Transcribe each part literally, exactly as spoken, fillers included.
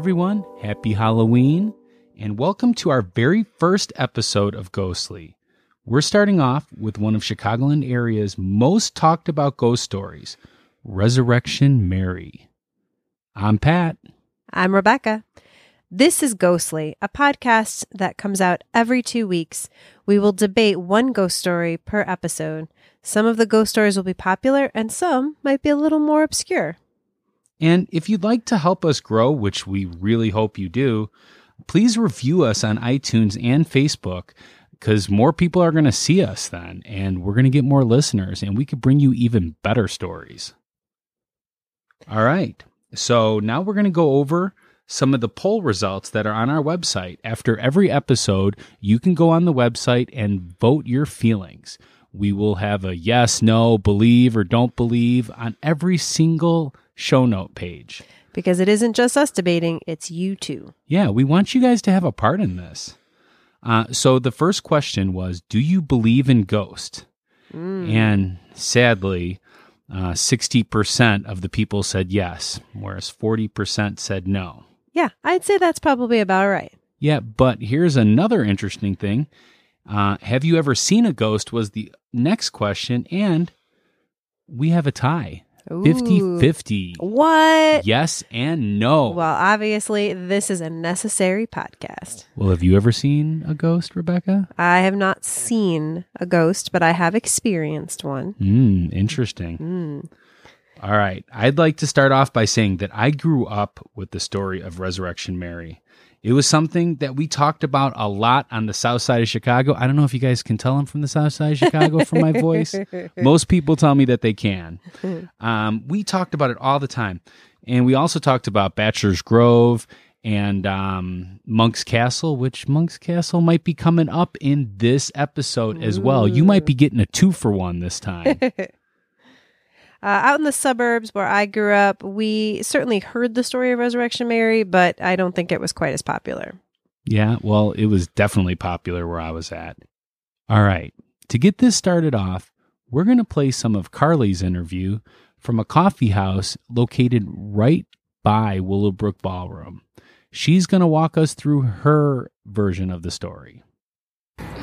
everyone, happy Halloween, and welcome to our very first episode of Ghostly. We're starting off with one of Chicagoland area's most talked about ghost stories, Resurrection Mary. I'm Pat. I'm Rebecca. This is Ghostly, a podcast that comes out every two weeks. We will debate one ghost story per episode. Some of the ghost stories will be popular and some might be a little more obscure. And if you'd like to help us grow, which we really hope you do, please review us on iTunes and Facebook, because more people are going to see us then, and we're going to get more listeners, and we could bring you even better stories. All right. So now we're going to go over some of the poll results that are on our website. After every episode, you can go on the website and vote your feelings. We will have a yes, no, believe, or don't believe on every single show note page. Because it isn't just us debating, it's you too. Yeah, we want you guys to have a part in this. Uh, so the first question was, do you believe in ghosts? Mm. And sadly, uh, sixty percent of the people said yes, whereas forty percent said no. Yeah, I'd say that's probably about right. Yeah, but here's another interesting thing. Uh, have you ever seen a ghost was the next question, and we have a tie. Ooh. fifty-fifty. What? Yes and no. Well, obviously, this is a necessary podcast. Well, have you ever seen a ghost, Rebecca? I have not seen a ghost, but I have experienced one. Mm, interesting. Mm. All right. I'd like to start off by saying that I grew up with the story of Resurrection Mary. It was something that we talked about a lot on the south side of Chicago. I don't know if you guys can tell I'm from the south side of Chicago from my voice. Most people tell me that they can. Um, we talked about it all the time. And we also talked about Bachelor's Grove and um, Monk's Castle, which Monk's Castle might be coming up in this episode as well. Ooh. You might be getting a two for one this time. Uh, out in the suburbs where I grew up, we certainly heard the story of Resurrection Mary, but I don't think it was quite as popular. Yeah, well, it was definitely popular where I was at. All right, to get this started off, we're going to play some of Carly's interview from a coffee house located right by Willowbrook Ballroom. She's going to walk us through her version of the story.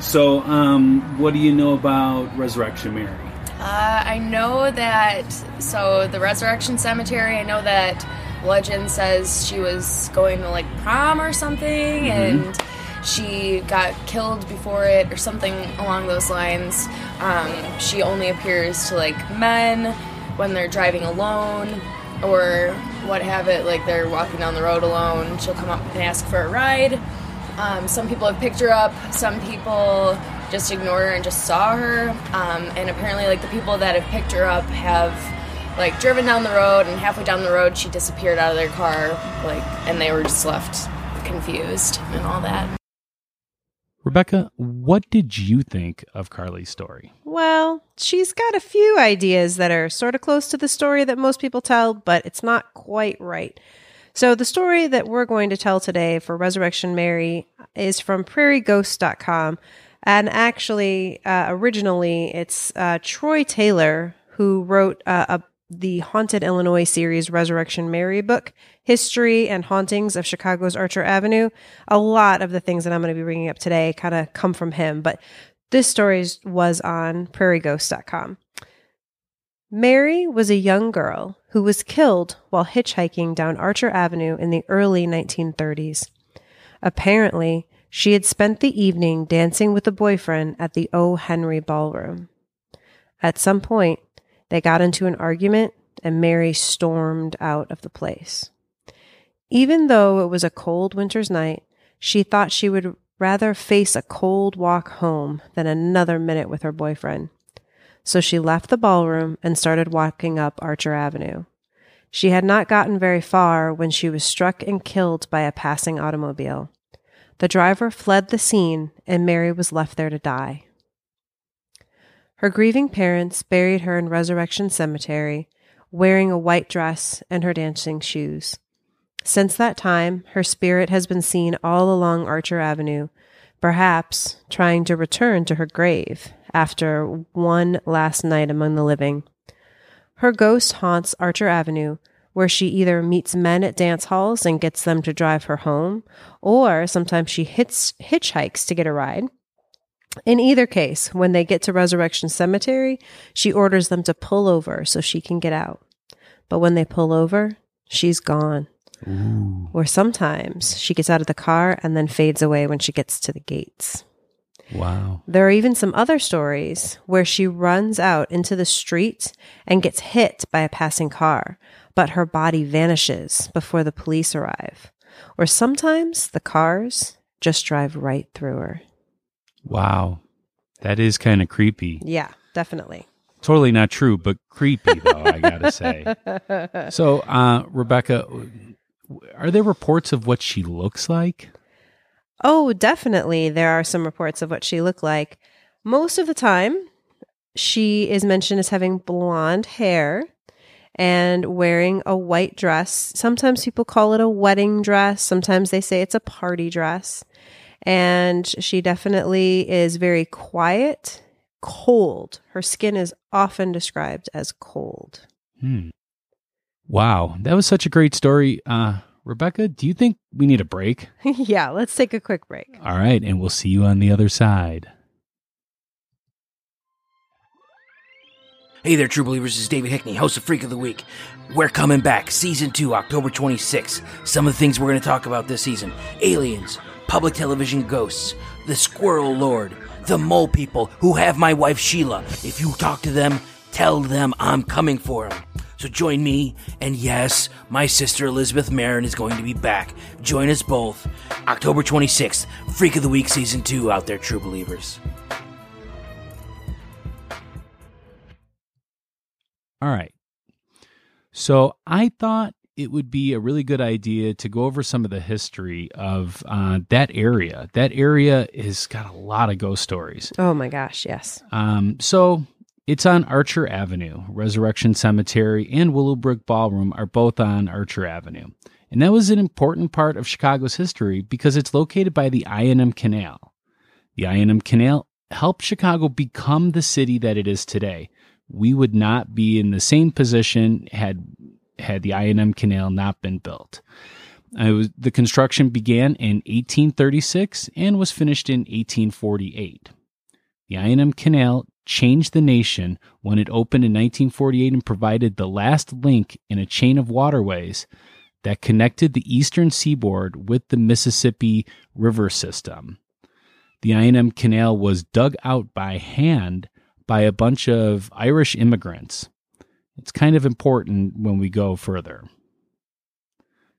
So, um, what do you know about Resurrection Mary? Uh, I know that, so the Resurrection Cemetery, I know that legend says she was going to like prom or something, mm-hmm. and she got killed before it or something along those lines. Um, she only appears to like men when they're driving alone or what have it, like they're walking down the road alone. She'll come up and ask for a ride. Um, some people have picked her up, some people just ignored her and just saw her, um, and apparently like the people that have picked her up have like driven down the road, and halfway down the road she disappeared out of their car, like, and they were just left confused and all that. Rebecca, what did you think of Carly's story? Well, she's got a few ideas that are sort of close to the story that most people tell, but it's not quite right. So the story that we're going to tell today for Resurrection Mary is from prairie ghosts dot com. And actually, uh, originally, it's uh, Troy Taylor who wrote uh, a, the Haunted Illinois series Resurrection Mary book, History and Hauntings of Chicago's Archer Avenue. A lot of the things that I'm going to be bringing up today kind of come from him, but this story was on prairie ghosts dot com. Mary was a young girl who was killed while hitchhiking down Archer Avenue in the early nineteen thirties. Apparently, she had spent the evening dancing with a boyfriend at the O. Henry Ballroom. At some point, they got into an argument and Mary stormed out of the place. Even though it was a cold winter's night, she thought she would rather face a cold walk home than another minute with her boyfriend. So she left the ballroom and started walking up Archer Avenue. She had not gotten very far when she was struck and killed by a passing automobile. The driver fled the scene, and Mary was left there to die. Her grieving parents buried her in Resurrection Cemetery, wearing a white dress and her dancing shoes. Since that time, her spirit has been seen all along Archer Avenue, perhaps trying to return to her grave after one last night among the living. Her ghost haunts Archer Avenue, where she either meets men at dance halls and gets them to drive her home, or sometimes she hits hitchhikes to get a ride. In either case, when they get to Resurrection Cemetery, she orders them to pull over so she can get out. But when they pull over, she's gone. Ooh. Or sometimes she gets out of the car and then fades away when she gets to the gates. Wow. There are even some other stories where she runs out into the street and gets hit by a passing car, but her body vanishes before the police arrive. Or sometimes the cars just drive right through her. Wow. That is kind of creepy. Yeah, definitely. Totally not true, but creepy, though, I gotta say. So, uh, Rebecca, are there reports of what she looks like? Oh, definitely. There are some reports of what she looked like. Most of the time, she is mentioned as having blonde hair and wearing a white dress. Sometimes people call it a wedding dress. Sometimes they say it's a party dress. And she definitely is very quiet, cold. Her skin is often described as cold. Hmm. Wow. That was such a great story. Uh, Rebecca, do you think we need a break? Yeah, let's take a quick break. All right, and we'll see you on the other side. Hey there, True Believers. This is David Hickney, host of Freak of the Week. We're coming back, Season two, October twenty-sixth. Some of the things we're going to talk about this season. Aliens, public television ghosts, the Squirrel Lord, the Mole People, who have my wife Sheila. If you talk to them, tell them I'm coming for them. So join me, and yes, my sister Elizabeth Marin is going to be back. Join us both, October twenty-sixth, Freak of the Week Season two out there, True Believers. All right. So I thought it would be a really good idea to go over some of the history of uh, that area. That area has got a lot of ghost stories. Oh my gosh, yes. Um, so... It's on Archer Avenue. Resurrection Cemetery and Willowbrook Ballroom are both on Archer Avenue. And that was an important part of Chicago's history because it's located by the I and M Canal. The I and M Canal helped Chicago become the city that it is today. We would not be in the same position had had the I and M Canal not been built. It was, the construction began in eighteen thirty-six and was finished in eighteen forty-eight. The I and M Canal changed the nation when it opened in nineteen forty-eight and provided the last link in a chain of waterways that connected the eastern seaboard with the Mississippi River system. The I and M Canal was dug out by hand by a bunch of Irish immigrants. It's kind of important when we go further.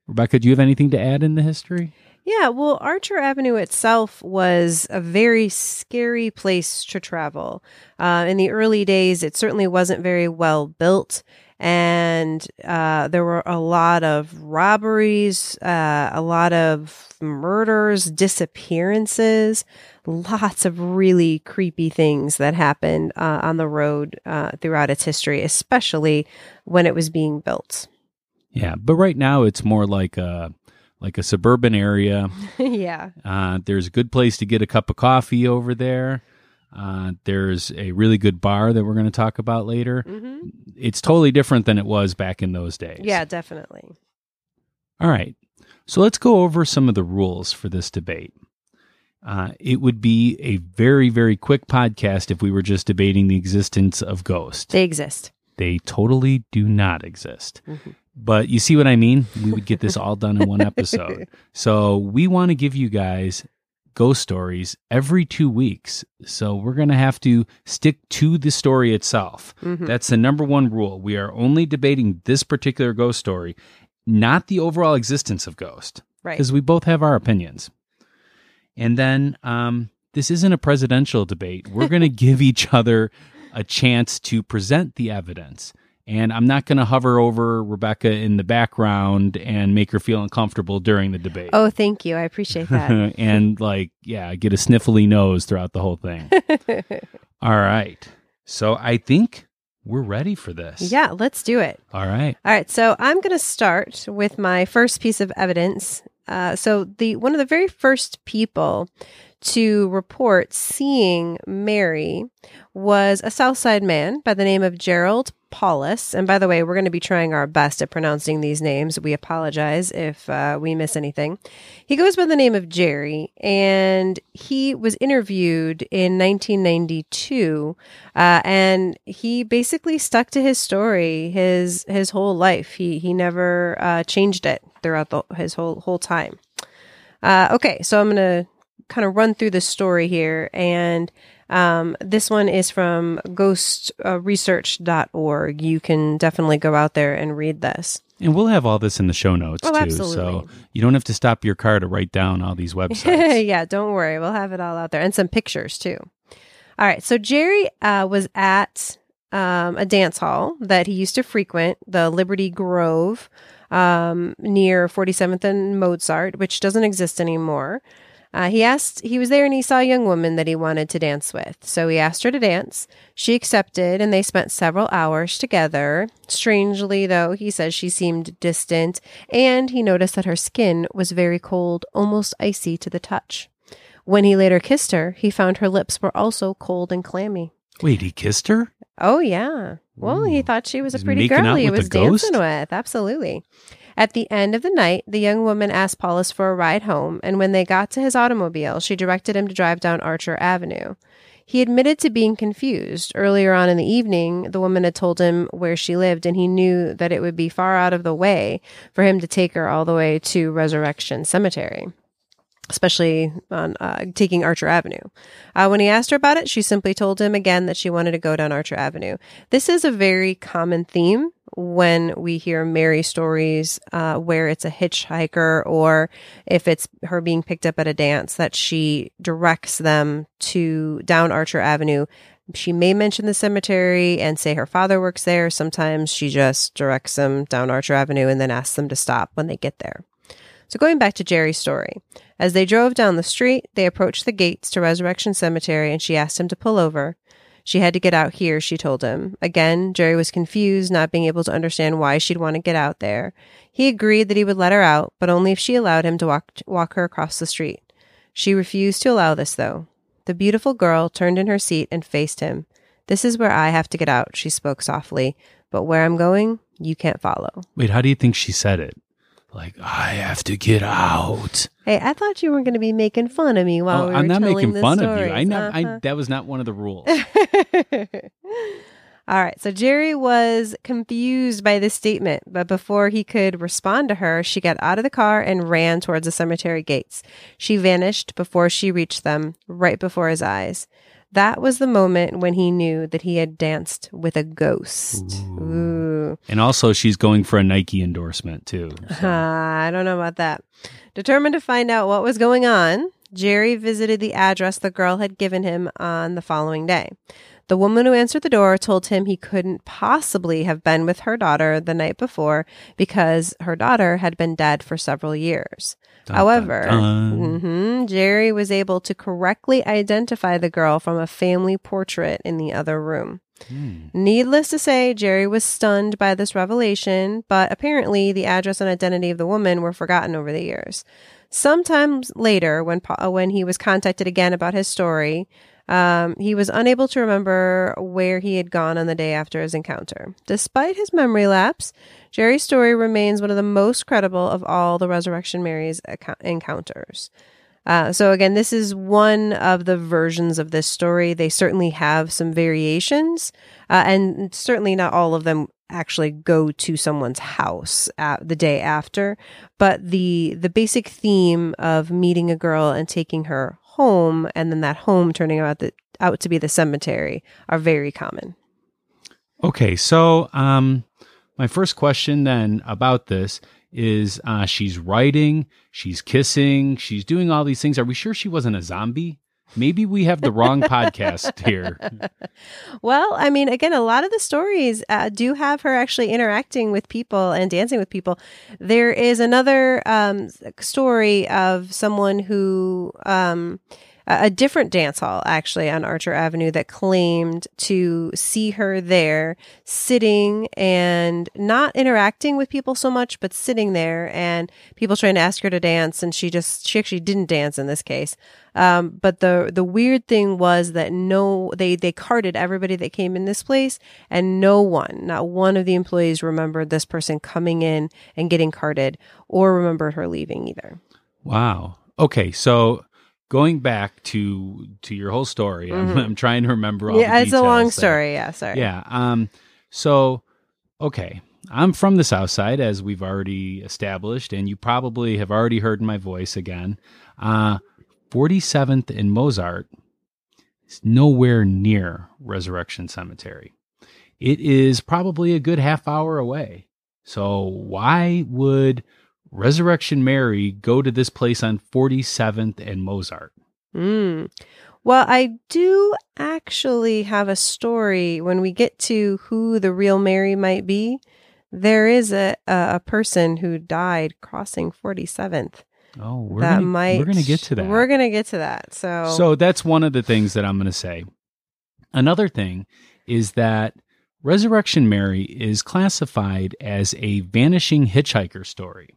Rebecca, do you have anything to add in the history? Yeah, well, Archer Avenue itself was a very scary place to travel. Uh, in the early days, it certainly wasn't very well built, and uh, there were a lot of robberies, uh, a lot of murders, disappearances, lots of really creepy things that happened uh, on the road uh, throughout its history, especially when it was being built. Yeah, but right now it's more like a... like a suburban area. Yeah. Uh, there's a good place to get a cup of coffee over there. Uh, there's a really good bar that we're going to talk about later. Mm-hmm. It's totally different than it was back in those days. Yeah, definitely. All right. So let's go over some of the rules for this debate. Uh, it would be a very, very quick podcast if we were just debating the existence of ghosts. They exist. They totally do not exist. Mm-hmm. But you see what I mean? We would get this all done in one episode. So we want to give you guys ghost stories every two weeks. So we're going to have to stick to the story itself. Mm-hmm. That's the number one rule. We are only debating this particular ghost story, not the overall existence of ghosts. Right. Because we both have our opinions. And then um, this isn't a presidential debate. We're going to give each other a chance to present the evidence. And I'm not going to hover over Rebecca in the background and make her feel uncomfortable during the debate. Oh, thank you. I appreciate that. And like, yeah, get a sniffly nose throughout the whole thing. All right. So I think we're ready for this. Yeah, let's do it. All right. All right. So I'm going to start with my first piece of evidence. Uh, so the one of the very first people to report seeing Mary was a South Side man by the name of Gerald Paulus. And by the way, we're going to be trying our best at pronouncing these names. We apologize if uh, we miss anything. He goes by the name of Jerry, and he was interviewed in nineteen ninety-two, uh, and he basically stuck to his story his his whole life. He he never uh, changed it throughout the, his whole whole time. Uh, okay, so I'm going to kind of run through the story here, and Um, this one is from ghost research dot org. You can definitely go out there and read this. And we'll have all this in the show notes, oh, too. Absolutely. So you don't have to stop your car to write down all these websites. Yeah, don't worry. We'll have it all out there. And some pictures, too. All right. So Jerry uh, was at um, a dance hall that he used to frequent, the Liberty Grove, um, near forty-seventh and Mozart, which doesn't exist anymore. Uh, he asked, he was there and he saw a young woman that he wanted to dance with. So he asked her to dance. She accepted, and they spent several hours together. Strangely, though, he says she seemed distant, and he noticed that her skin was very cold, almost icy to the touch. When he later kissed her, he found her lips were also cold and clammy. Wait, he kissed her? Oh, yeah. Well, Ooh. He thought she was He's a pretty girl he was dancing with. Absolutely. At the end of the night, the young woman asked Paulus for a ride home, and when they got to his automobile, she directed him to drive down Archer Avenue. He admitted to being confused. Earlier on in the evening, the woman had told him where she lived, and he knew that it would be far out of the way for him to take her all the way to Resurrection Cemetery, especially on uh, taking Archer Avenue. Uh, when he asked her about it, she simply told him again that she wanted to go down Archer Avenue. This is a very common theme when we hear Mary stories, uh, where it's a hitchhiker, or if it's her being picked up at a dance, that she directs them to down Archer Avenue. She may mention the cemetery and say her father works there. Sometimes she just directs them down Archer Avenue and then asks them to stop when they get there. So going back to Jerry's story, as they drove down the street, they approached the gates to Resurrection Cemetery, and she asked him to pull over. She had to get out here, she told him. Again, Jerry was confused, not being able to understand why she'd want to get out there. He agreed that he would let her out, but only if she allowed him to walk, walk her across the street. She refused to allow this, though. The beautiful girl turned in her seat and faced him. This is where I have to get out, she spoke softly, but where I'm going, you can't follow. Wait, how do you think she said it? Like, I have to get out. Hey, I thought you weren't going to be making fun of me while oh, we were telling this story. I'm not making fun stories. of you. I, know, uh-huh. I That was not one of the rules. All right. So Jerry was confused by this statement, but before he could respond to her, she got out of the car and ran towards the cemetery gates. She vanished before she reached them, right before his eyes. That was the moment when he knew that he had danced with a ghost. Ooh. Ooh. And also, she's going for a Nike endorsement, too. So. Uh, I don't know about that. Determined to find out what was going on, Jerry visited the address the girl had given him on the following day. The woman who answered the door told him he couldn't possibly have been with her daughter the night before because her daughter had been dead for several years. Dun, However, dun, dun. Mm-hmm, Jerry was able to correctly identify the girl from a family portrait in the other room. Mm. Needless to say, Jerry was stunned by this revelation, but apparently the address and identity of the woman were forgotten over the years. Sometime later, when pa- when he was contacted again about his story, Um, he was unable to remember where he had gone on the day after his encounter. Despite his memory lapse, Jerry's story remains one of the most credible of all the Resurrection Mary's ac- encounters. Uh, so again, this is one of the versions of this story. They certainly have some variations, uh, and certainly not all of them actually go to someone's house at the day after. But the the basic theme of meeting a girl and taking her home, and then that home turning out, the, out to be the cemetery, are very common. Okay, so um, my first question then about this is: uh, she's writing, she's kissing, she's doing all these things. Are we sure she wasn't a zombie? Maybe we have the wrong podcast here. Well, I mean, again, a lot of the stories uh, do have her actually interacting with people and dancing with people. There is another um, story of someone who um, a different dance hall actually on Archer Avenue that claimed to see her there sitting and not interacting with people so much, but sitting there and people trying to ask her to dance. And she just, she actually didn't dance in this case. Um, but the the weird thing was that no, they, they carded everybody that came in this place, and no one, not one of the employees remembered this person coming in and getting carded or remembered her leaving either. Wow. Okay. So going back to to your whole story, mm-hmm. I'm, I'm trying to remember all yeah, the details. Yeah, it's a long story. Yeah, sorry. Yeah. Um. So, okay. I'm from the South Side, as we've already established, and you probably have already heard my voice again. Uh, forty-seventh and Mozart is nowhere near Resurrection Cemetery. It is probably a good half hour away. So why would Resurrection Mary go to this place on forty-seventh and Mozart? Mm. Well, I do actually have a story when we get to who the real Mary might be. There is a, a, a person who died crossing forty-seventh. Oh, we're that gonna, might, we're going to get to that. We're going to get to that. So, so that's one of the things that I'm going to say. Another thing is that Resurrection Mary is classified as a vanishing hitchhiker story,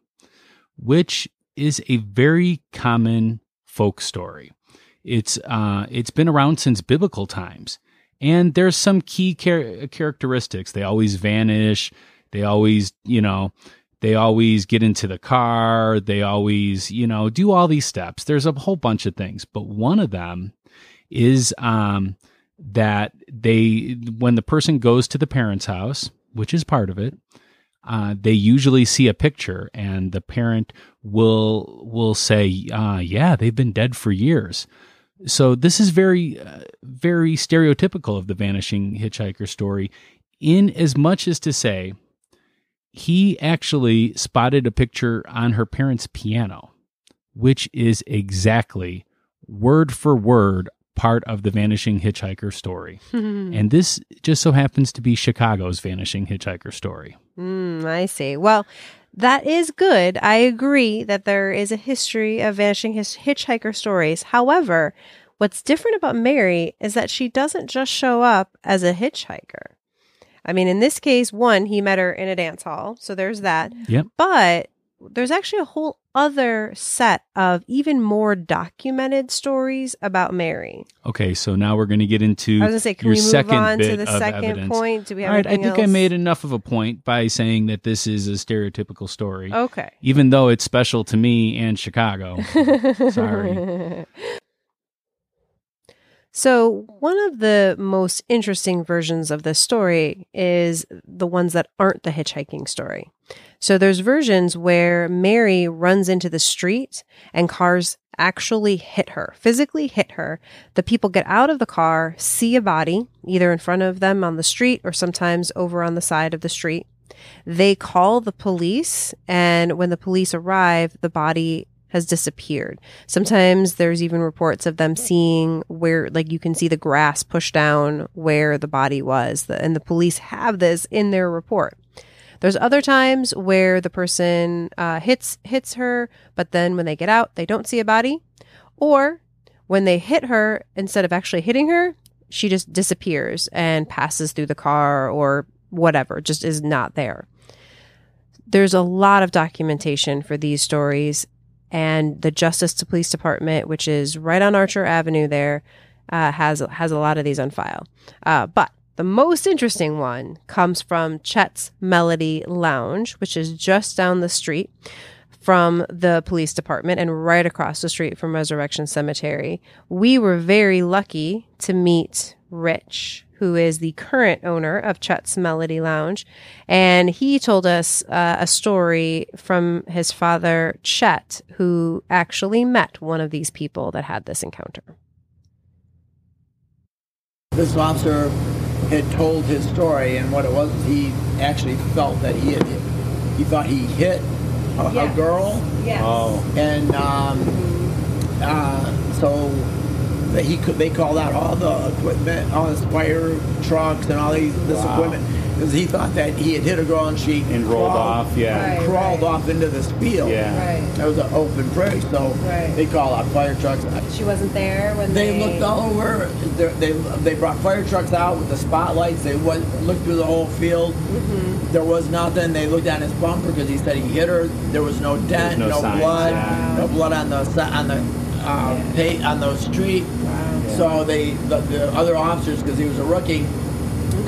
which is a very common folk story. It's uh, it's been around since biblical times, and there's some key char- characteristics. They always vanish. They always, you know. They always get into the car. They always, you know, do all these steps. There's a whole bunch of things, but one of them is um, that they, when the person goes to the parents' house, which is part of it, uh, they usually see a picture, and the parent will will say, uh, "Yeah, they've been dead for years." So this is very, uh, very stereotypical of the vanishing hitchhiker story, in as much as to say, he actually spotted a picture on her parents' piano, which is exactly word for word part of the vanishing hitchhiker story. And this just so happens to be Chicago's vanishing hitchhiker story. Mm, I see. Well, that is good. I agree that there is a history of vanishing his- hitchhiker stories. However, what's different about Mary is that she doesn't just show up as a hitchhiker. I mean, in this case, one, he met her in a dance hall. So there's that. Yep. But there's actually a whole other set of even more documented stories about Mary. Okay, so now we're going to get into I was gonna say, can your we move second on bit to the of second evidence. Point? Do we have All right, anything I think else? I made enough of a point by saying that this is a stereotypical story. Okay. Even though it's special to me and Chicago. Sorry. So one of the most interesting versions of this story is the ones that aren't the hitchhiking story. So there's versions where Mary runs into the street and cars actually hit her, physically hit her. The people get out of the car, see a body, either in front of them on the street or sometimes over on the side of the street. They call the police, and when the police arrive, the body has disappeared. Sometimes there's even reports of them seeing where, like, you can see the grass pushed down where the body was, and the police have this in their report. There's other times where the person uh, hits hits her, but then when they get out, they don't see a body, or when they hit her, instead of actually hitting her, she just disappears and passes through the car or whatever, just is not there. There's a lot of documentation for these stories. And the Justice to Police Department, which is right on Archer Avenue there, uh, has has a lot of these on file. Uh, but the most interesting one comes from Chet's Melody Lounge, which is just down the street from the police department and right across the street from Resurrection Cemetery. We were very lucky to meet Rich, who is the current owner of Chet's Melody Lounge. And he told us uh, a story from his father, Chet, who actually met one of these people that had this encounter. This officer had told his story, and what it was, he actually felt that he had, he thought he hit a, yes. a girl. Yes. Oh. And um, uh, so... That he could, they called out all the equipment, all his fire trucks, and all these, this wow. equipment. because he thought that he had hit a ground sheet and rolled crawled, off, yeah, right, crawled right. off into this field. Yeah, right. That was an open prairie, so right. they called out fire trucks. She wasn't there when they, they... looked all over. They they brought fire trucks out with the spotlights. They went looked through the whole field. Mm-hmm. There was nothing. They looked at his bumper because he said he hit her. There was no dent, was no, no signs, blood, yeah. no blood on the on the uh, yeah. pay, on the street. Wow. Yeah. So they the, the other officers, because he was a rookie.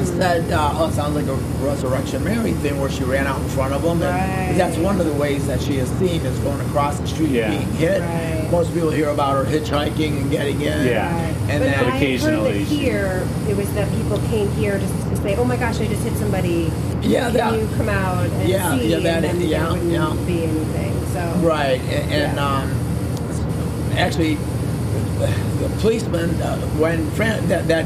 Said, uh, oh, it sounds like a Resurrection Mary thing where she ran out in front of them. Right. And that's one of the ways that she is seen is going across the street yeah. being hit. Right. Most people hear about her hitchhiking and getting in. Yeah. Right. And but then I occasionally. Heard that here, it was that people came here just to say, oh my gosh, I just hit somebody. Yeah. Can that, you come out and yeah, see? Yeah, that, and then yeah, there yeah. wouldn't be anything. So. Right. And, and yeah. um, actually, the policeman, uh, when Fran, that, that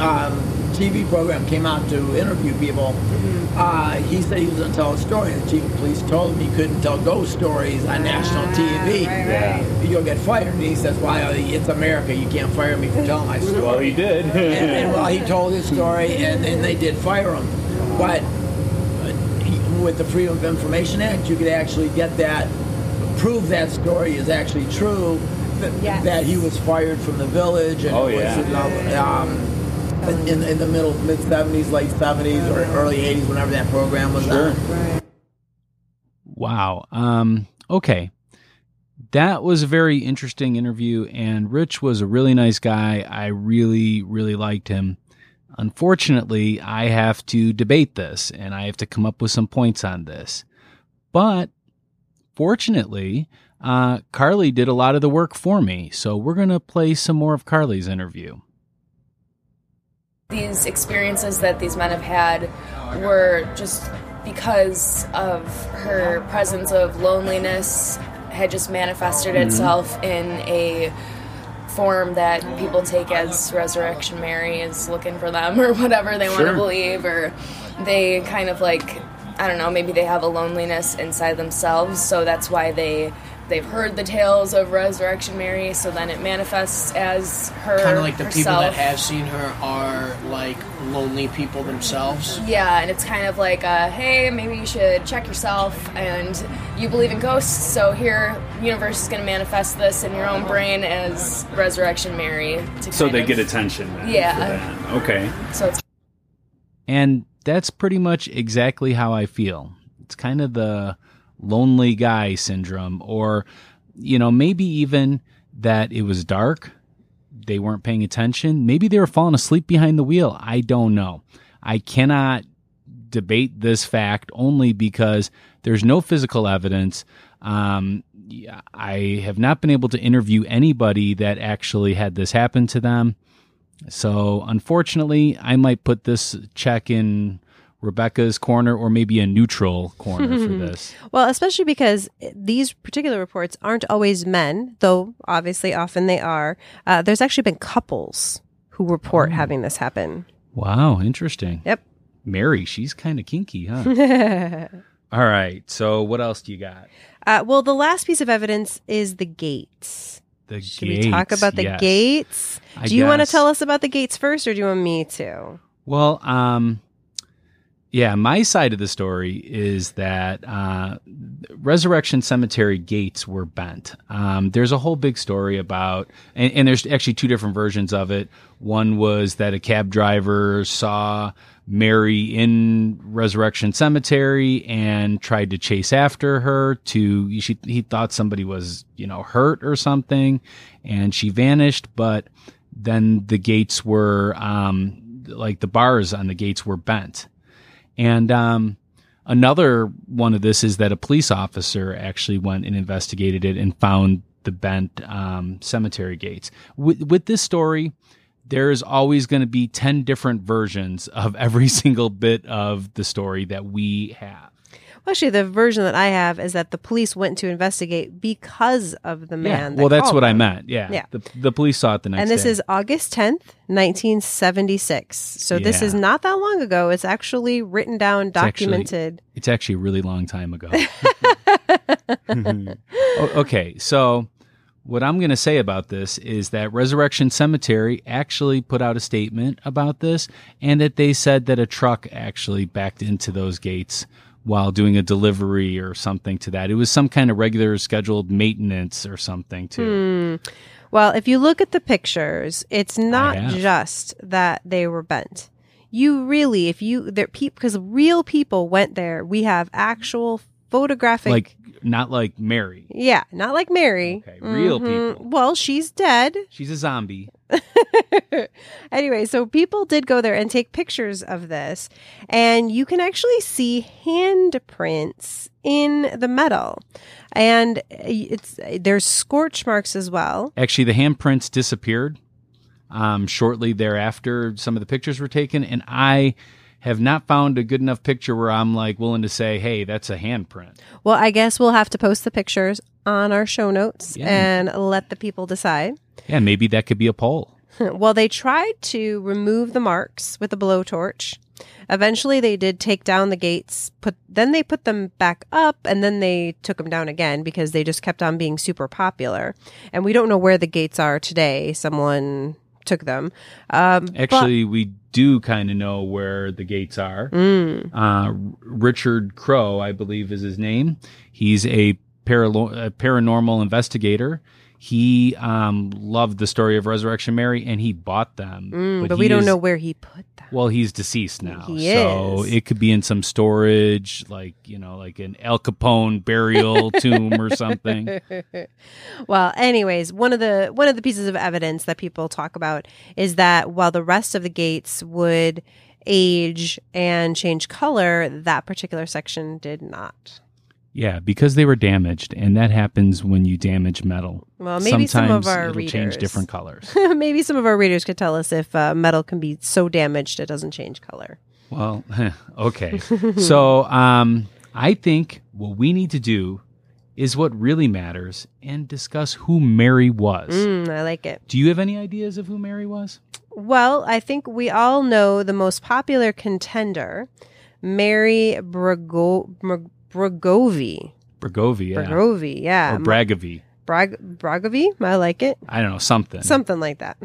um, T V program came out to interview people, mm-hmm. uh, he said he was going to tell a story. The chief of police told him he couldn't tell ghost stories on ah, national T V. Right, yeah. right. You'll get fired. And he says, well, it's America. You can't fire me for telling my story. Well, he did. and, and well, he told his story, and, and they did fire him. But he, with the Freedom of Information Act, you could actually get that, prove that story is actually true, that, yes. that he was fired from the village. And oh, it was yeah. Enough, um, In, in the middle, mid-seventies, late seventies, or early eighties, whenever that program was sure. on. Right. Wow. Um, okay. That was a very interesting interview, and Rich was a really nice guy. I really, really liked him. Unfortunately, I have to debate this, and I have to come up with some points on this. But fortunately, uh, Carly did a lot of the work for me, so we're going to play some more of Carly's interview. These experiences that these men have had were just because of her presence of loneliness had just manifested itself in a form that people take as Resurrection Mary is looking for them or whatever they sure. want to believe, or they kind of like, I don't know, maybe they have a loneliness inside themselves, so that's why they... They've heard the tales of Resurrection Mary, so then it manifests as her. Kind of like the herself. People that have seen her are like lonely people themselves. Yeah, and it's kind of like, a, hey, maybe you should check yourself, and you believe in ghosts, so here, universe is going to manifest this in your own brain as Resurrection Mary. So they of, get attention. Then yeah. Okay. So it's. And that's pretty much exactly how I feel. It's kind of the lonely guy syndrome, or, you know, maybe even that it was dark, they weren't paying attention, maybe they were falling asleep behind the wheel. I don't know. I cannot debate this fact only because there's no physical evidence. Um, I have not been able to interview anybody that actually had this happen to them. So unfortunately, I might put this check in Rebecca's corner, or maybe a neutral corner for this. Well, especially because these particular reports aren't always men, though obviously often they are. Uh, there's actually been couples who report oh. having this happen. Wow, interesting. Yep. Mary, she's kind of kinky, huh? All right, so what else do you got? Uh, well, the last piece of evidence is the gates. The Should gates, we talk about the yes. gates? I do you want to tell us about the gates first, or do you want me to? Well, um... yeah, my side of the story is that uh, Resurrection Cemetery gates were bent. Um, there's a whole big story about, and, and there's actually two different versions of it. One was that a cab driver saw Mary in Resurrection Cemetery and tried to chase after her to, she, he thought somebody was, you know, hurt or something, and she vanished, but then the gates were, um, like the bars on the gates were bent. And um, another one of this is that a police officer actually went and investigated it and found the bent um, cemetery gates. With, with this story, there is always going to be ten different versions of every single bit of the story that we have. Well, actually, the version that I have is that the police went to investigate because of the man. Yeah. That well, that's what them. I meant. Yeah. yeah. The, the police saw it the next day. And this day. Is August tenth, nineteen seventy-six. So yeah. this is not that long ago. It's actually written down, it's documented. Actually, it's actually a really long time ago. Okay. So What I'm going to say about this is that Resurrection Cemetery actually put out a statement about this, and that they said that a truck actually backed into those gates while doing a delivery or something to that. It was some kind of regular scheduled maintenance or something, too. Mm. Well, if you look at the pictures, it's not just that they were bent. You really, if you, there, because pe- real people went there. We have actual photographic... Like, not like Mary. Yeah, not like Mary. Okay, real mm-hmm. people. Well, she's dead. She's a zombie. Anyway, so people did go there and take pictures of this. And you can actually see handprints in the metal. And it's there's scorch marks as well. Actually, the handprints disappeared um, shortly thereafter. Some of the pictures were taken. And I... have not found a good enough picture where I'm like willing to say, hey, that's a handprint. Well, I guess we'll have to post the pictures on our show notes yeah. and let the people decide. Yeah, maybe that could be a poll. Well, they tried to remove the marks with a blowtorch. Eventually, they did take down the gates, put then they put them back up, and then they took them down again because they just kept on being super popular. And we don't know where the gates are today. Someone... took them. Um, Actually, but- we do kind of know where the gates are. Mm. Uh, Richard Crow, I believe is his name. He's a, paralo- a paranormal investigator. He um, loved the story of Resurrection Mary, and he bought them. Mm, but but we don't is, know where he put them. Well, he's deceased now. He so is. It could be in some storage, like, you know, like an Al Capone burial tomb or something. Well, anyways, one of the one of the pieces of evidence that people talk about is that while the rest of the gates would age and change color, that particular section did not. Yeah, because they were damaged, and that happens when you damage metal. Well, maybe sometimes some of our it'll readers change different colors. Maybe some of our readers could tell us if uh, metal can be so damaged it doesn't change color. Well, okay. So um, I think what we need to do is what really matters and discuss who Mary was. Mm, I like it. Do you have any ideas of who Mary was? Well, I think we all know the most popular contender, Mary Brago. Br- Bragovi. Bragovi, yeah. Bragovi, yeah. Or Bragovi. Brag- Bragovi? I like it. I don't know, something. Something like that.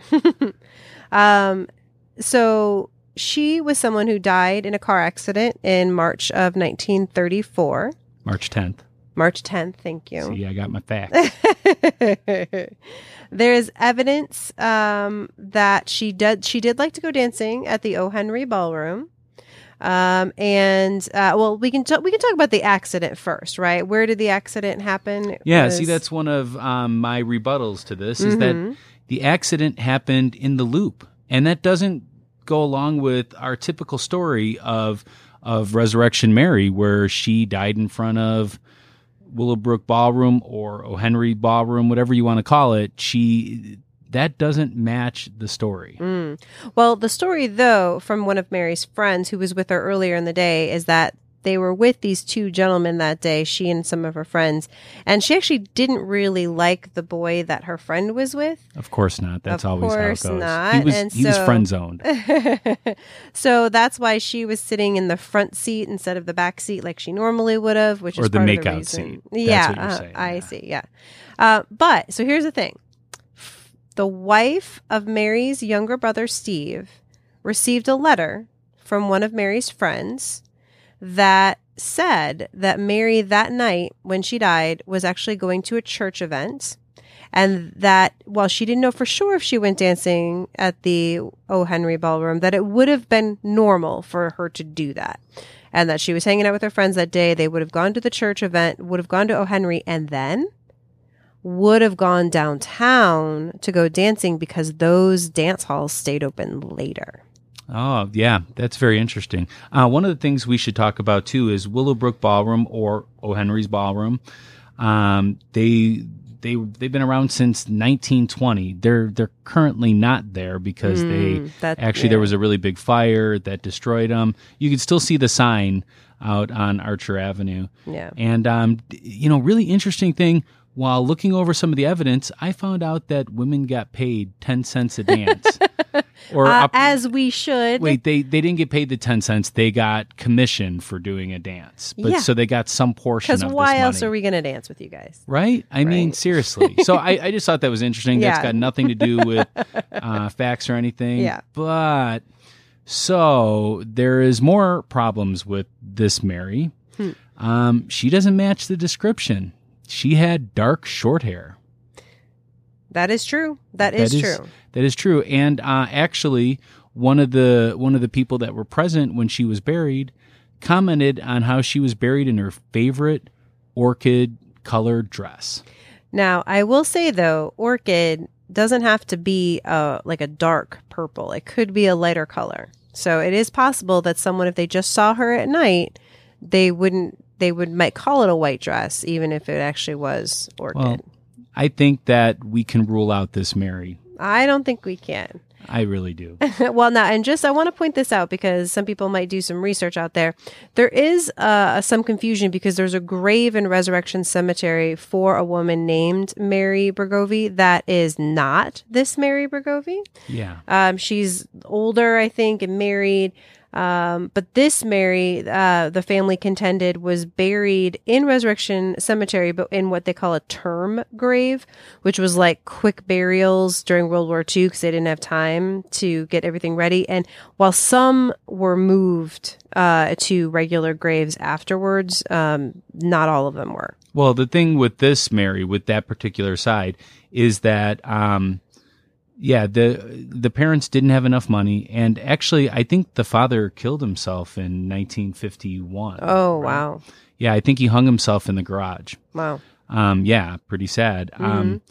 um, so she was someone who died in a car accident in March of nineteen thirty-four. March tenth. March tenth, thank you. See, I got my facts. There is evidence um, that she did, she did like to go dancing at the O. Henry Ballroom. Um, and, uh, well, we can, t- we can talk about the accident first, right? Where did the accident happen? It yeah. Was... See, that's one of, um, my rebuttals to this is mm-hmm. that the accident happened in the Loop, and that doesn't go along with our typical story of, of Resurrection Mary, where she died in front of Willowbrook Ballroom or O. Henry Ballroom, whatever you want to call it. She... That doesn't match the story. Mm. Well, the story, though, from one of Mary's friends who was with her earlier in the day is that they were with these two gentlemen that day, she and some of her friends, and she actually didn't really like the boy that her friend was with. Of course not. That's always how it goes. Of course not. He was, and he so, was friend-zoned. So that's why she was sitting in the front seat instead of the back seat like she normally would have, which or is part of the reason. Or the makeout seat. That's yeah, what you're uh, saying. I yeah. see, yeah. Uh, but, so here's the thing. The wife of Mary's younger brother, Steve, received a letter from one of Mary's friends that said that Mary that night when she died was actually going to a church event, and that while she didn't know for sure if she went dancing at the O. Henry Ballroom, that it would have been normal for her to do that, and that she was hanging out with her friends that day. They would have gone to the church event, would have gone to O. Henry, and then... would have gone downtown to go dancing because those dance halls stayed open later. Oh, yeah. That's very interesting. Uh, one of the things we should talk about, too, is Willowbrook Ballroom or O. Henry's Ballroom. Um, they... They they've been around since nineteen twenty. They're they're currently not there because mm, they that, actually yeah. there was a really big fire that destroyed them. You can still see the sign out on Archer Avenue. Yeah, and um, you know, really interesting thing. While looking over some of the evidence, I found out that women got paid ten cents a dance. or uh, up, as we should. Wait, they they didn't get paid the ten cents. They got commission for doing a dance. But yeah. So they got some portion of this money. Because why else are we going to dance with you guys? Right? I right. mean, seriously. So I, I just thought that was interesting. Yeah. That's got nothing to do with uh, facts or anything. Yeah. But so there is more problems with this Mary. Hmm. Um, she doesn't match the description. She had dark short hair. That is true. That is, that is true. That is true. And uh, actually, one of the one of the people that were present when she was buried commented on how she was buried in her favorite orchid-colored dress. Now, I will say though, orchid doesn't have to be uh, like a dark purple. It could be a lighter color. So it is possible that someone, if they just saw her at night, they wouldn't. They would might call it a white dress, even if it actually was orchid. Well, I think that we can rule out this Mary. I don't think we can. I really do. Well, now, and just I want to point this out because some people might do some research out there. There is uh, some confusion because there's a grave in Resurrection Cemetery for a woman named Mary Bergovi that is not this Mary Bergovi. Yeah. Um, she's older, I think, and married. Um, but this Mary, uh, the family contended, was buried in Resurrection Cemetery, but in what they call a term grave, which was like quick burials during World War Two because they didn't have time to get everything ready. And while some were moved uh, to regular graves afterwards, um, not all of them were. Well, the thing with this Mary, with that particular side, is that... Um Yeah, the the parents didn't have enough money, and actually, I think the father killed himself in nineteen fifty-one. Oh, right? Wow. Yeah, I think he hung himself in the garage. Wow. Um, yeah, pretty sad. Mm-hmm. Um,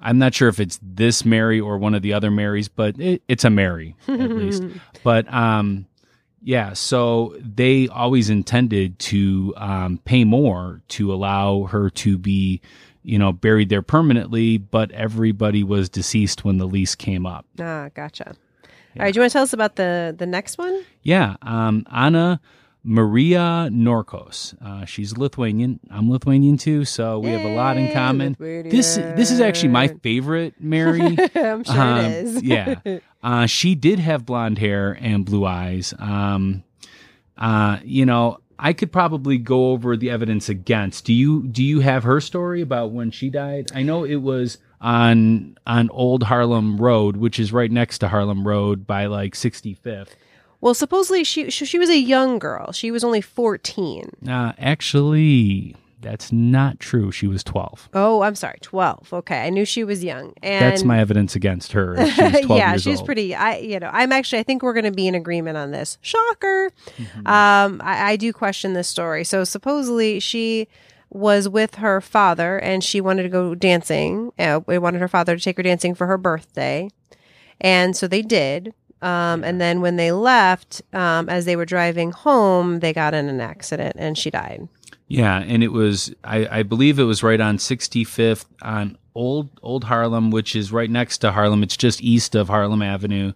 I'm not sure if it's this Mary or one of the other Marys, but it, it's a Mary, at least. But, um, yeah, so they always intended to um, pay more to allow her to be... you know, buried there permanently, but everybody was deceased when the lease came up. Ah, gotcha. Yeah. All right, do you want to tell us about the the next one? Yeah, um, Anna Maria Norcos. Uh, she's Lithuanian. I'm Lithuanian too, so we Yay, have a lot in common. Lithuania. This this is actually my favorite Mary. I'm sure um, it is. Yeah, uh, she did have blonde hair and blue eyes. Um, uh, you know. I could probably go over the evidence against. Do you do you have her story about when she died? I know it was on on Old Harlem Road, which is right next to Harlem Road by like sixty-fifth. Well, supposedly she she, she was a young girl. She was only fourteen. Uh, actually, that's not true. She was twelve. Oh, I'm sorry, twelve. Okay, I knew she was young. And that's my evidence against her. She was twelve yeah, years she's old. Pretty. I, you know, I'm actually. I think we're going to be in agreement on this. Shocker. Mm-hmm. Um, I, I do question this story. So supposedly she was with her father, and she wanted to go dancing. Uh, we wanted her father to take her dancing for her birthday, and so they did. Um, and then when they left, um, as they were driving home, they got in an accident, and she died. Yeah, and it was, I, I believe it was right on sixty-fifth on Old Old Harlem, which is right next to Harlem. It's just east of Harlem Avenue.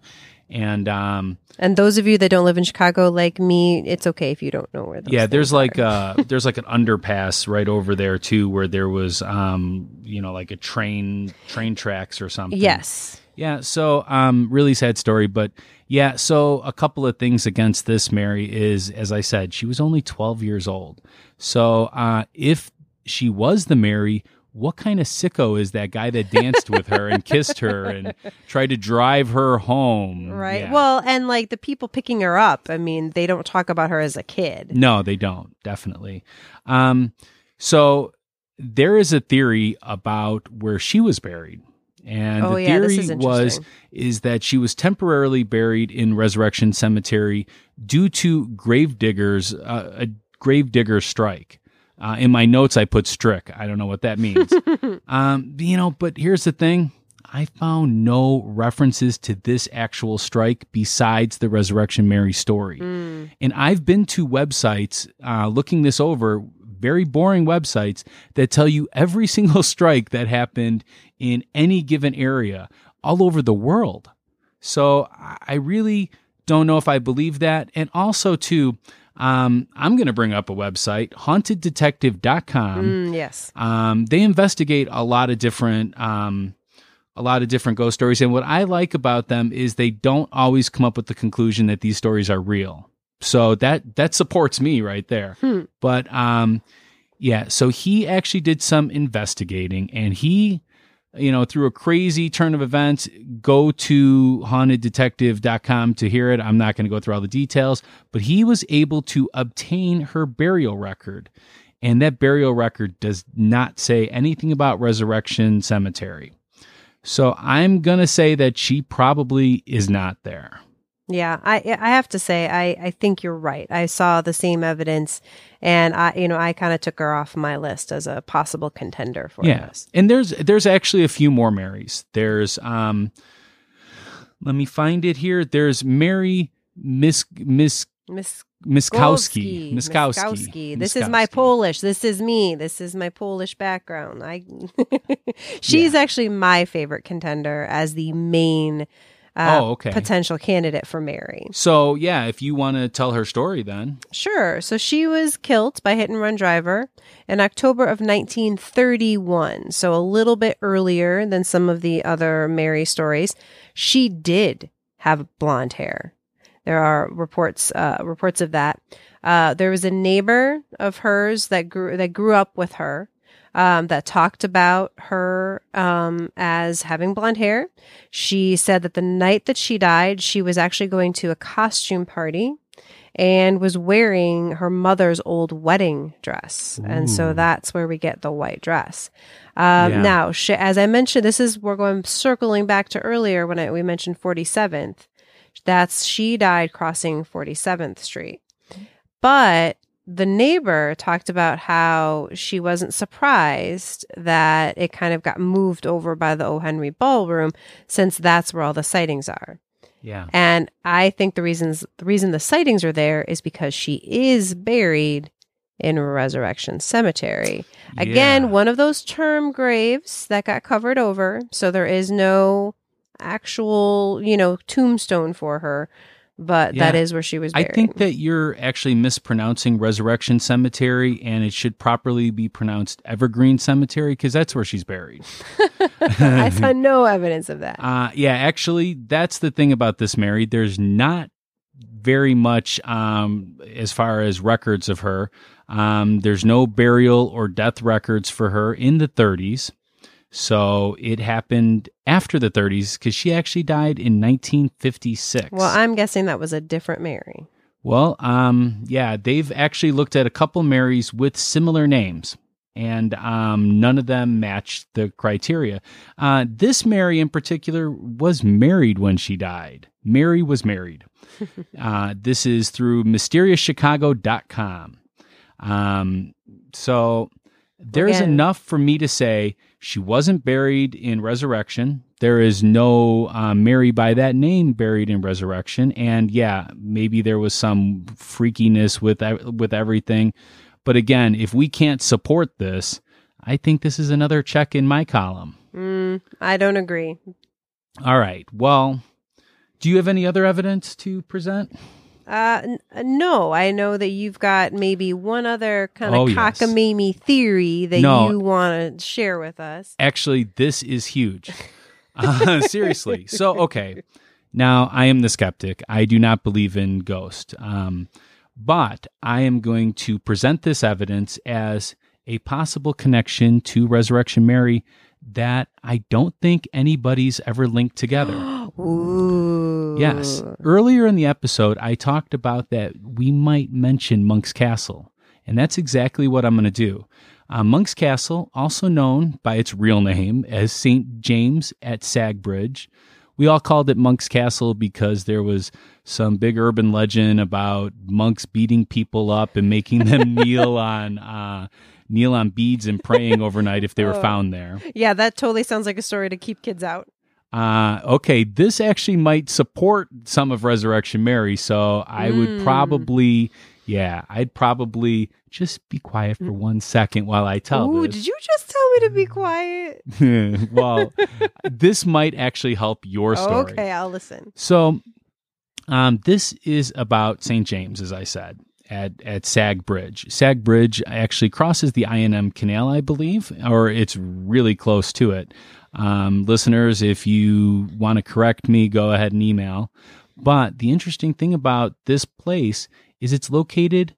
And um, and those of you that don't live in Chicago like me, it's okay if you don't know where those Yeah, there's like uh, there's like an underpass right over there, too, where there was, um, you know, like a train, train tracks or something. Yes. Yeah, so um, really sad story. But yeah, so a couple of things against this Mary is, as I said, she was only twelve years old. So uh, if she was the Mary, what kind of sicko is that guy that danced with her and kissed her and tried to drive her home? Right. Yeah. Well, and like the people picking her up, I mean, they don't talk about her as a kid. No, they don't. Definitely. Um, so there is a theory about where she was buried. And oh, the theory yeah, was is that she was temporarily buried in Resurrection Cemetery due to gravediggers, uh, a gravedigger strike. Uh, in my notes, I put strick. I don't know what that means. um, you know, but here's the thing. I found no references to this actual strike besides the Resurrection Mary story. Mm. And I've been to websites uh, looking this over, very boring websites that tell you every single strike that happened in any given area all over the world. So I really don't know if I believe that. And also, too, um, I'm going to bring up a website, haunted detective dot com. Mm, yes. Um, they investigate a lot of different... Um, a lot of different ghost stories. And what I like about them is they don't always come up with the conclusion that these stories are real. So that, that supports me right there. Hmm. But um, yeah, so he actually did some investigating, and he, you know, through a crazy turn of events, go to haunted detective dot com to hear it. I'm not going to go through all the details, but he was able to obtain her burial record. And that burial record does not say anything about Resurrection Cemetery. So I'm going to say that she probably is not there. Yeah, I I have to say, I, I think you're right. I saw the same evidence, and I you know I kind of took her off my list as a possible contender for yeah. this. And there's there's actually a few more Marys. There's um, let me find it here. There's Mary Miss Miss Miss. Miskowski. Miskowski. This Miskowski. is my Polish. This is me. This is my Polish background. I She's yeah. actually my favorite contender as the main uh, oh, okay. potential candidate for Mary. So, yeah, if you want to tell her story then. Sure. So she was killed by hit-and-run driver in October of nineteen thirty-one. So a little bit earlier than some of the other Mary stories. She did have blonde hair. There are reports uh, reports of that. Uh, there was a neighbor of hers that grew that grew up with her um, that talked about her um, as having blonde hair. She said that the night that she died, she was actually going to a costume party and was wearing her mother's old wedding dress. Ooh. And so that's where we get the white dress. Um, yeah. Now, she, as I mentioned, this is we're going circling back to earlier when I, we mentioned forty-seventh. That's she died crossing forty-seventh Street. But the neighbor talked about how she wasn't surprised that it kind of got moved over by the O. Henry Ballroom, since that's where all the sightings are. Yeah. And I think the reasons the reason the sightings are there is because she is buried in Resurrection Cemetery. Again, yeah. one of those term graves that got covered over, so there is no actual, you know, tombstone for her, but yeah. that is where she was buried. I think that you're actually mispronouncing Resurrection Cemetery, and it should properly be pronounced Evergreen Cemetery, because that's where she's buried. I saw no evidence of that. Uh, yeah, actually, that's the thing about this Mary. There's not very much um, as far as records of her. Um, there's no burial or death records for her in the thirties. So it happened after the thirties, because she actually died in nineteen fifty-six. Well, I'm guessing that was a different Mary. Well, um, yeah, they've actually looked at a couple Marys with similar names, and um, none of them matched the criteria. Uh, this Mary in particular was married when she died. Mary was married. uh, this is through mysterious chicago dot com. Um, so there's Again. enough for me to say she wasn't buried in Resurrection. There is no uh, Mary by that name buried in Resurrection. And yeah, maybe there was some freakiness with with everything. But again, if we can't support this, I think this is another check in my column. Mm, I don't agree. All right. Well, do you have any other evidence to present? Uh, n- no, I know that you've got maybe one other kind of oh, cockamamie yes. theory that no, you want to share with us. Actually, this is huge. Uh, seriously. So, okay. Now, I am the skeptic. I do not believe in ghosts. Um, but I am going to present this evidence as a possible connection to Resurrection Mary that I don't think anybody's ever linked together. Ooh. Yes. Earlier in the episode, I talked about that we might mention Monk's Castle, and that's exactly what I'm going to do. Uh, Monk's Castle, also known by its real name as Saint James at Sag Bridge. We all called it Monk's Castle because there was some big urban legend about monks beating people up and making them kneel on... Uh, kneel on beads and praying overnight if they were found there. Yeah, that totally sounds like a story to keep kids out. Uh, okay, this actually might support some of Resurrection Mary, so I mm. would probably, yeah, I'd probably just be quiet for one second while I tell Ooh, this. Did you just tell me to be quiet? Well, this might actually help your story. Okay, I'll listen. So um, this is about Saint James, as I said. At, at Sag Bridge. Sag Bridge actually crosses the I and M Canal, I believe, or it's really close to it. Um, listeners, if you want to correct me, go ahead and email. But the interesting thing about this place is it's located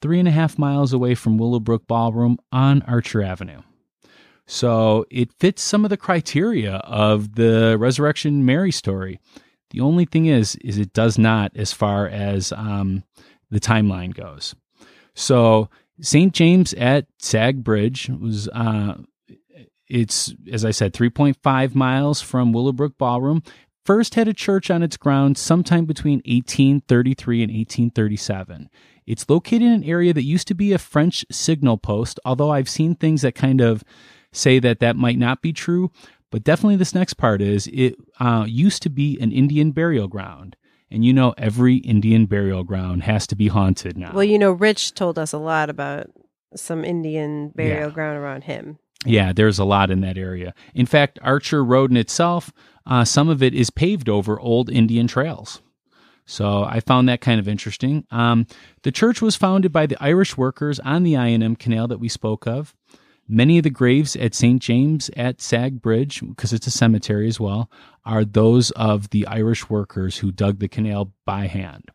three and a half miles away from Willowbrook Ballroom on Archer Avenue. So it fits some of the criteria of the Resurrection Mary story. The only thing is, is it does not as far as um, the timeline goes. So Saint James at Sag Bridge was, uh, it's, as I said, three point five miles from Willowbrook Ballroom. First had a church on its grounds sometime between eighteen thirty-three and eighteen thirty-seven. It's located in an area that used to be a French signal post, although I've seen things that kind of say that that might not be true. But definitely this next part is it uh, used to be an Indian burial ground. And you know, every Indian burial ground has to be haunted now. Well, you know, Rich told us a lot about some Indian burial yeah. ground around him. Yeah, there's a lot in that area. In fact, Archer Road in itself, uh, some of it is paved over old Indian trails. So I found that kind of interesting. Um, the church was founded by the Irish workers on the I and M Canal that we spoke of. Many of the graves at Saint James at Sag Bridge, because it's a cemetery as well, are those of the Irish workers who dug the canal by hand.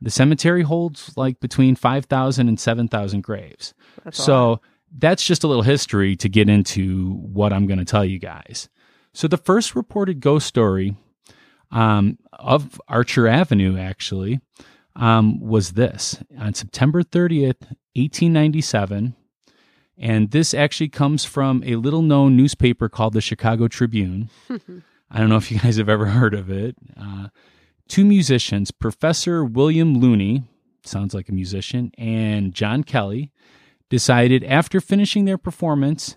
The cemetery holds like between five thousand and seven thousand graves. That's so all. That's just a little history to get into what I'm going to tell you guys. So the first reported ghost story um, of Archer Avenue, actually, um, was this. On September thirtieth, eighteen ninety-seven, and this actually comes from a little-known newspaper called the Chicago Tribune. I don't know if you guys have ever heard of it. Uh, two musicians, Professor William Looney, sounds like a musician, and John Kelly, decided after finishing their performance,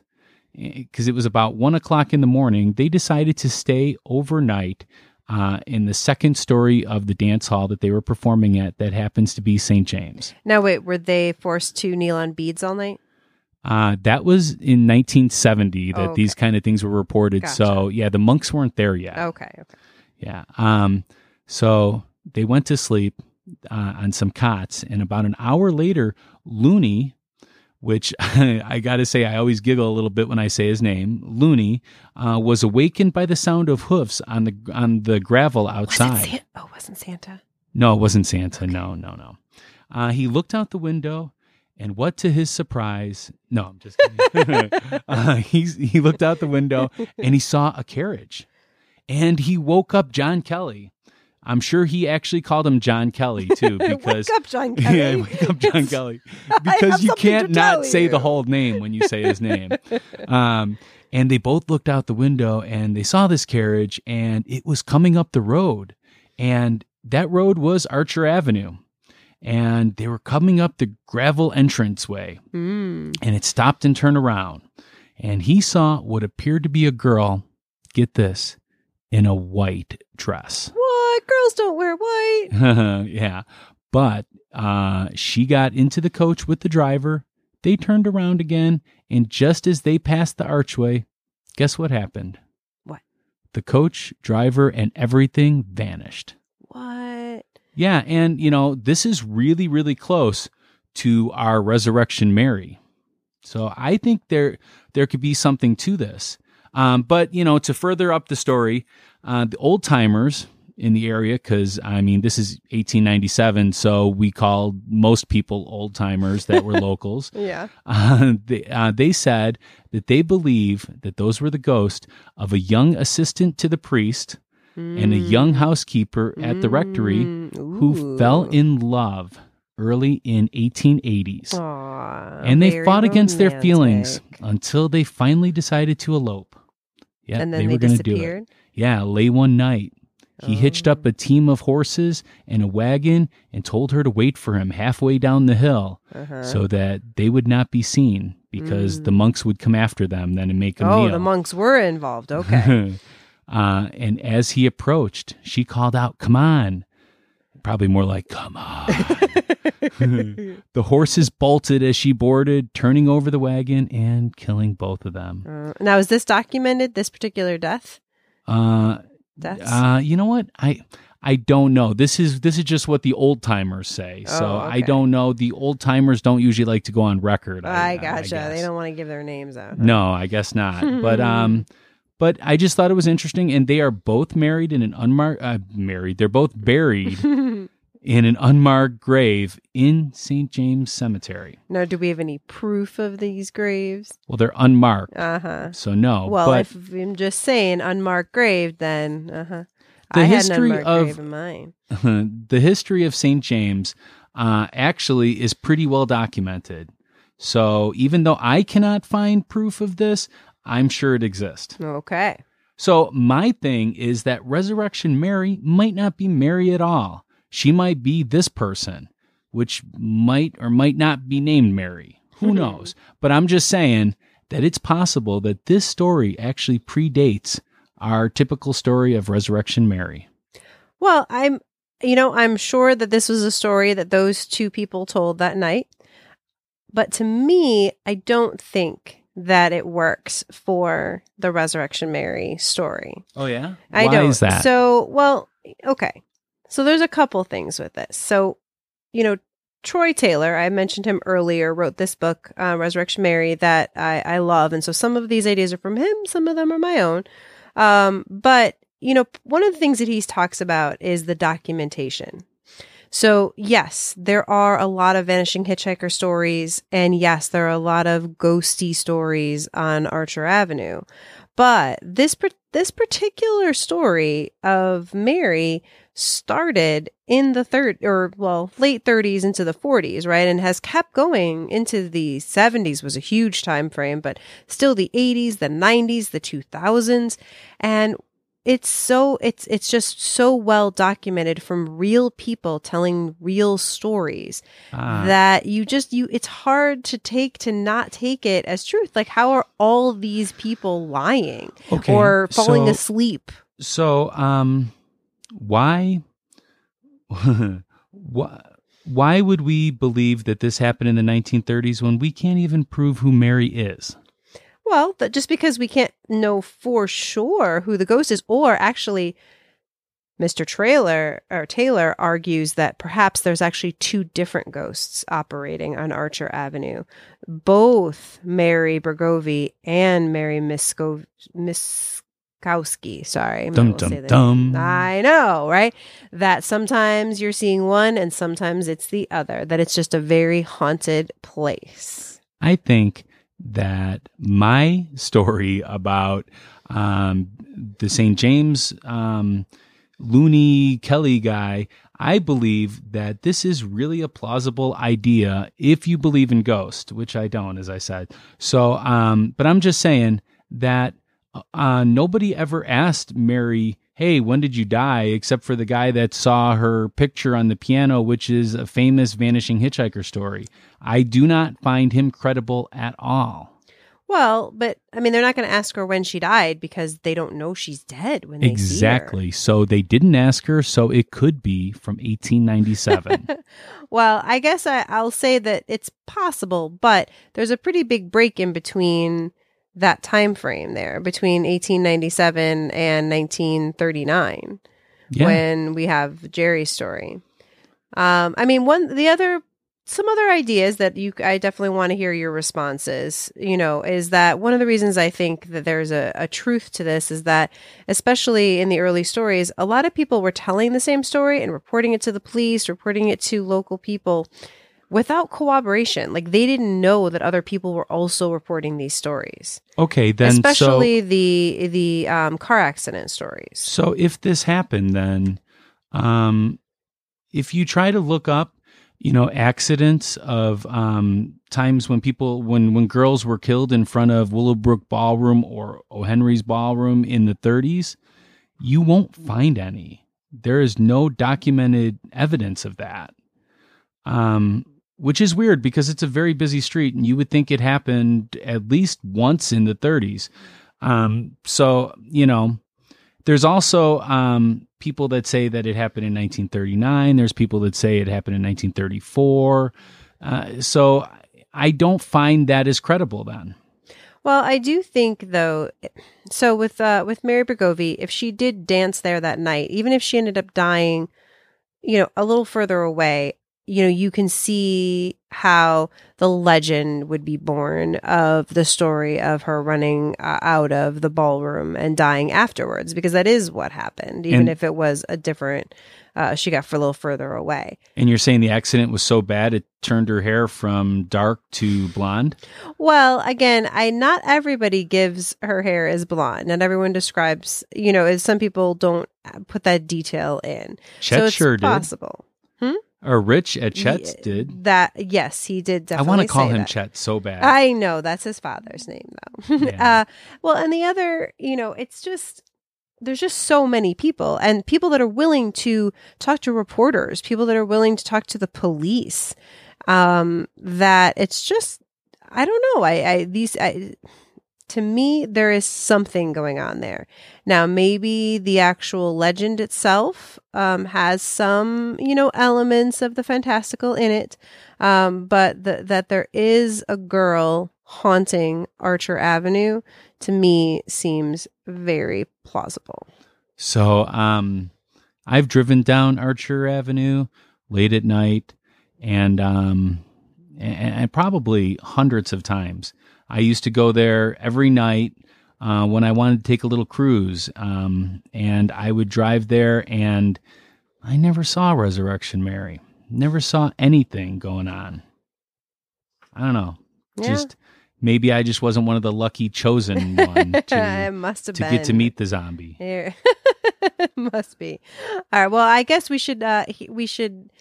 because it was about one o'clock in the morning, they decided to stay overnight uh, in the second story of the dance hall that they were performing at that happens to be Saint James. Now, wait, were they forced to kneel on beads all night? Uh, that was in nineteen seventy that oh, okay. these kind of things were reported. Gotcha. So, yeah, the monks weren't there yet. Okay, okay. Yeah. Um, so they went to sleep uh, on some cots, and about an hour later, Looney... which I, I got to say, I always giggle a little bit when I say his name, Looney, uh, was awakened by the sound of hoofs on the on the gravel outside. Was it San- oh, wasn't Santa? No, it wasn't Santa. Okay. No, no, no. Uh, he looked out the window, and what to his surprise, no, I'm just kidding. uh, he, he looked out the window, and he saw a carriage. And he woke up John Kelly. I'm sure he actually called him John Kelly, too, because... wake up, John Kelly. Yeah, wake up, John Kelly. Because you can't not say you. the whole name when you say his name. um, and they both looked out the window, and they saw this carriage, and it was coming up the road. And that road was Archer Avenue. And they were coming up the gravel entranceway. Mm. And it stopped and turned around. And he saw what appeared to be a girl, get this, in a white dress. What? Girls don't wear white. Yeah. But uh, she got into the coach with the driver. They turned around again. And just as they passed the archway, guess what happened? What? The coach, driver, and everything vanished. What? Yeah. And, you know, this is really, really close to our Resurrection Mary. So I think there there could be something to this. Um, but, you know, to further up the story, uh, the old timers... in the area, because, I mean, this is eighteen ninety-seven, so we called most people old-timers that were locals. Yeah. Uh, they, uh, they said that they believe that those were the ghosts of a young assistant to the priest mm. and a young housekeeper at the mm. rectory who Ooh. fell in love early in eighteen eighties. Aww, and they fought romantic. against their feelings until they finally decided to elope. Yeah, and then they, they were going to do it. Yeah, lay one night. He hitched up a team of horses and a wagon and told her to wait for him halfway down the hill uh-huh. so that they would not be seen because mm. the monks would come after them then and make a oh, meal. Oh, the monks were involved. Okay. uh, and as he approached, she called out, "Come on." Probably more like, "Come on." The horses bolted as she boarded, turning over the wagon and killing both of them. Uh, now, is this documented, this particular death? Uh That's... Uh, you know what? I I don't know. This is this is just what the old timers say. Oh, so okay. I don't know. The old timers don't usually like to go on record. I, I gotcha. I they don't want to give their names out. Huh? No, I guess not. But um, But I just thought it was interesting. And they are both married in an unmarked, uh, married, they're both buried in an unmarked grave in Saint James Cemetery. Now, do we have any proof of these graves? Well, they're unmarked. Uh-huh. So no. Well, but if I'm just saying unmarked grave, then uh-huh. The I history had an unmarked of, grave in mine. The history of Saint James uh, actually is pretty well documented. So even though I cannot find proof of this, I'm sure it exists. Okay. So my thing is that Resurrection Mary might not be Mary at all. She might be this person, which might or might not be named Mary. Who knows? But I'm just saying that it's possible that this story actually predates our typical story of Resurrection Mary. Well, I'm, you know, I'm sure that this was a story that those two people told that night. But to me, I don't think that it works for the Resurrection Mary story. Oh, yeah? I Why don't. Is that? So, well, okay. So there's a couple things with this. So, you know, Troy Taylor, I mentioned him earlier, wrote this book, uh, Resurrection Mary, that I, I love. And so some of these ideas are from him. Some of them are my own. Um, but, you know, one of the things that he talks about is the documentation. So yes, there are a lot of vanishing hitchhiker stories. And yes, there are a lot of ghosty stories on Archer Avenue. But this this particular story of Mary started in the third or well late thirties into the forties, right, and has kept going into the seventies. Was a huge time frame, but still the eighties, the nineties, the two thousands, and it's so it's it's just so well documented from real people telling real stories ah. that you just you it's hard to take to not take it as truth. Like, how are all these people lying okay, or falling so, asleep? So, um. Why, why, why would we believe that this happened in the nineteen thirties when we can't even prove who Mary is? Well, that just because we can't know for sure who the ghost is, or actually, Mister Trailer or Taylor argues that perhaps there's actually two different ghosts operating on Archer Avenue, both Mary Bergovi and Mary Miskov Miskowski. Kowski, sorry. Dum, dum, dum. I know, right? That sometimes you're seeing one and sometimes it's the other, that it's just a very haunted place. I think that my story about um, the Saint James um, Looney Kelly guy, I believe that this is really a plausible idea if you believe in ghosts, which I don't, as I said. So, um, but I'm just saying that Uh, nobody ever asked Mary, hey, when did you die? Except for the guy that saw her picture on the piano, which is a famous vanishing hitchhiker story. I do not find him credible at all. Well, but I mean, they're not going to ask her when she died because they don't know she's dead when they exactly. see her. So they didn't ask her. So it could be from eighteen ninety-seven. Well, I guess I, I'll say that it's possible, but there's a pretty big break in between that time frame there between eighteen ninety-seven and nineteen thirty-nine yeah. when we have Jerry's story. Um, I mean, one, the other, some other ideas that you, I definitely want to hear your responses, you know, is that one of the reasons I think that there's a, a truth to this is that, especially in the early stories, a lot of people were telling the same story and reporting it to the police, reporting it to local people without corroboration. Like, they didn't know that other people were also reporting these stories. Okay, then especially so, the the um, car accident stories. So if this happened, then um, if you try to look up, you know, accidents of um, times when people when when girls were killed in front of Willowbrook Ballroom or O. Henry's Ballroom in the thirties, you won't find any. There is no documented evidence of that. Um. Which is weird because it's a very busy street and you would think it happened at least once in the thirties. Um, so, you know, there's also um, people that say that it happened in nineteen thirty-nine. There's people that say it happened in nineteen thirty-four. Uh, so I don't find that as credible then. Well, I do think, though, so with uh, with Mary Bergovi, if she did dance there that night, even if she ended up dying, you know, a little further away, you know, you can see how the legend would be born of the story of her running uh, out of the ballroom and dying afterwards, because that is what happened, even and, if it was a different, uh, she got for a little further away. And you're saying the accident was so bad it turned her hair from dark to blonde? Well, again, I not everybody gives her hair as blonde. Not everyone describes, you know, as some people don't put that detail in. Chet so it's sure possible. Did. Hmm? Or Rich at Chet's yeah, did. That yes, he did definitely. I want to call him that. Chet so bad. I know. That's his father's name though. Yeah. uh, well, and the other, you know, it's just there's just so many people and people that are willing to talk to reporters, people that are willing to talk to the police. Um, that it's just I don't know. I, I these I To me, there is something going on there. Now, maybe the actual legend itself um, has some, you know, elements of the fantastical in it, um, but the, that there is a girl haunting Archer Avenue, to me, seems very plausible. So um, I've driven down Archer Avenue late at night and, um, and, and probably hundreds of times. I used to go there every night uh, when I wanted to take a little cruise, um, and I would drive there, and I never saw Resurrection Mary. Never saw anything going on. I don't know. Yeah. Just maybe I just wasn't one of the lucky chosen one to, must have to get to meet the zombie. Here. Must be. All right. Well, I guess we should uh, we should.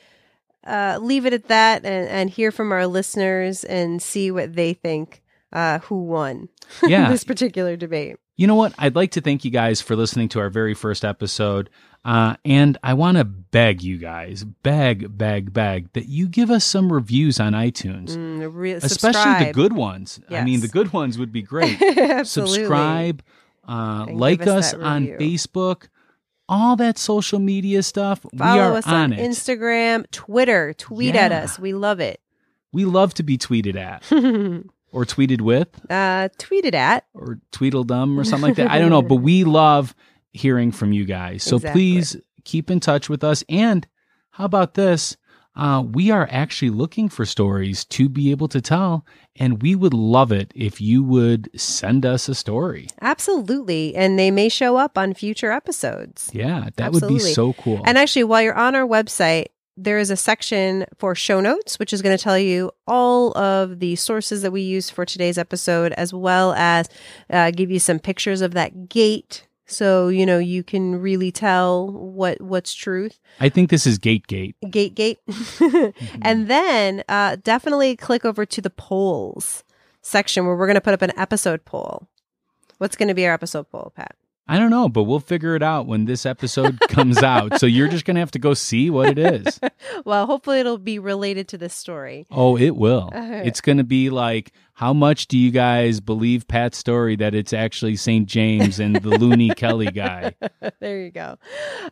Uh, leave it at that, and, and hear from our listeners and see what they think. Uh, who won yeah. this particular debate. You know what? I'd like to thank you guys for listening to our very first episode. Uh, and I want to beg you guys, beg, beg, beg, that you give us some reviews on iTunes. Mm, re- especially the good ones. Yes. I mean, the good ones would be great. Subscribe, uh, like us, us on Facebook. All that social media stuff, Follow we are us on, on it. Instagram, Twitter, tweet yeah. at us. We love it. We love to be tweeted at. Or tweeted with? Uh, tweeted at. Or tweedledum or something like that. I don't know, but we love hearing from you guys. So exactly. Please keep in touch with us. And how about this? Uh, we are actually looking for stories to be able to tell, and we would love it if you would send us a story. Absolutely. And they may show up on future episodes. Yeah, that Absolutely. Would be so cool. And actually, while you're on our website, there is a section for show notes, which is going to tell you all of the sources that we use for today's episode, as well as uh, give you some pictures of that gate. So, you know, you can really tell what what's truth. I think this is Gate Gate. Gate Gate. Mm-hmm. And then uh, definitely click over to the polls section where we're going to put up an episode poll. What's going to be our episode poll, Pat? I don't know, but we'll figure it out when this episode comes out. So you're just going to have to go see what it is. Well, hopefully it'll be related to this story. Oh, it will. Uh, it's going to be like, how much do you guys believe Pat's story that it's actually Saint James and the Looney Kelly guy? There you go.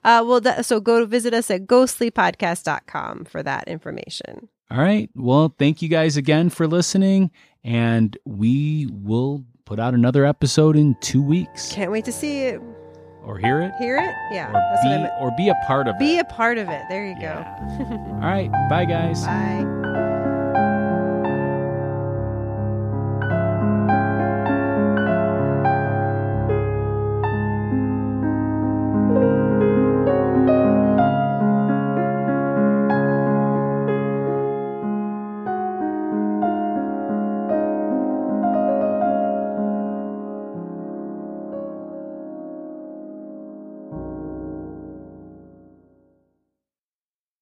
Uh, well, that, so go visit us at ghostly podcast dot com for that information. All right. Well, thank you guys again for listening, and we will put out another episode in two weeks. Can't wait to see it. Or hear it. Hear it? Yeah. Or, that's be, what I meant. Or be a part of be it. Be a part of it. There you yeah. go. All right. Bye, guys. Bye.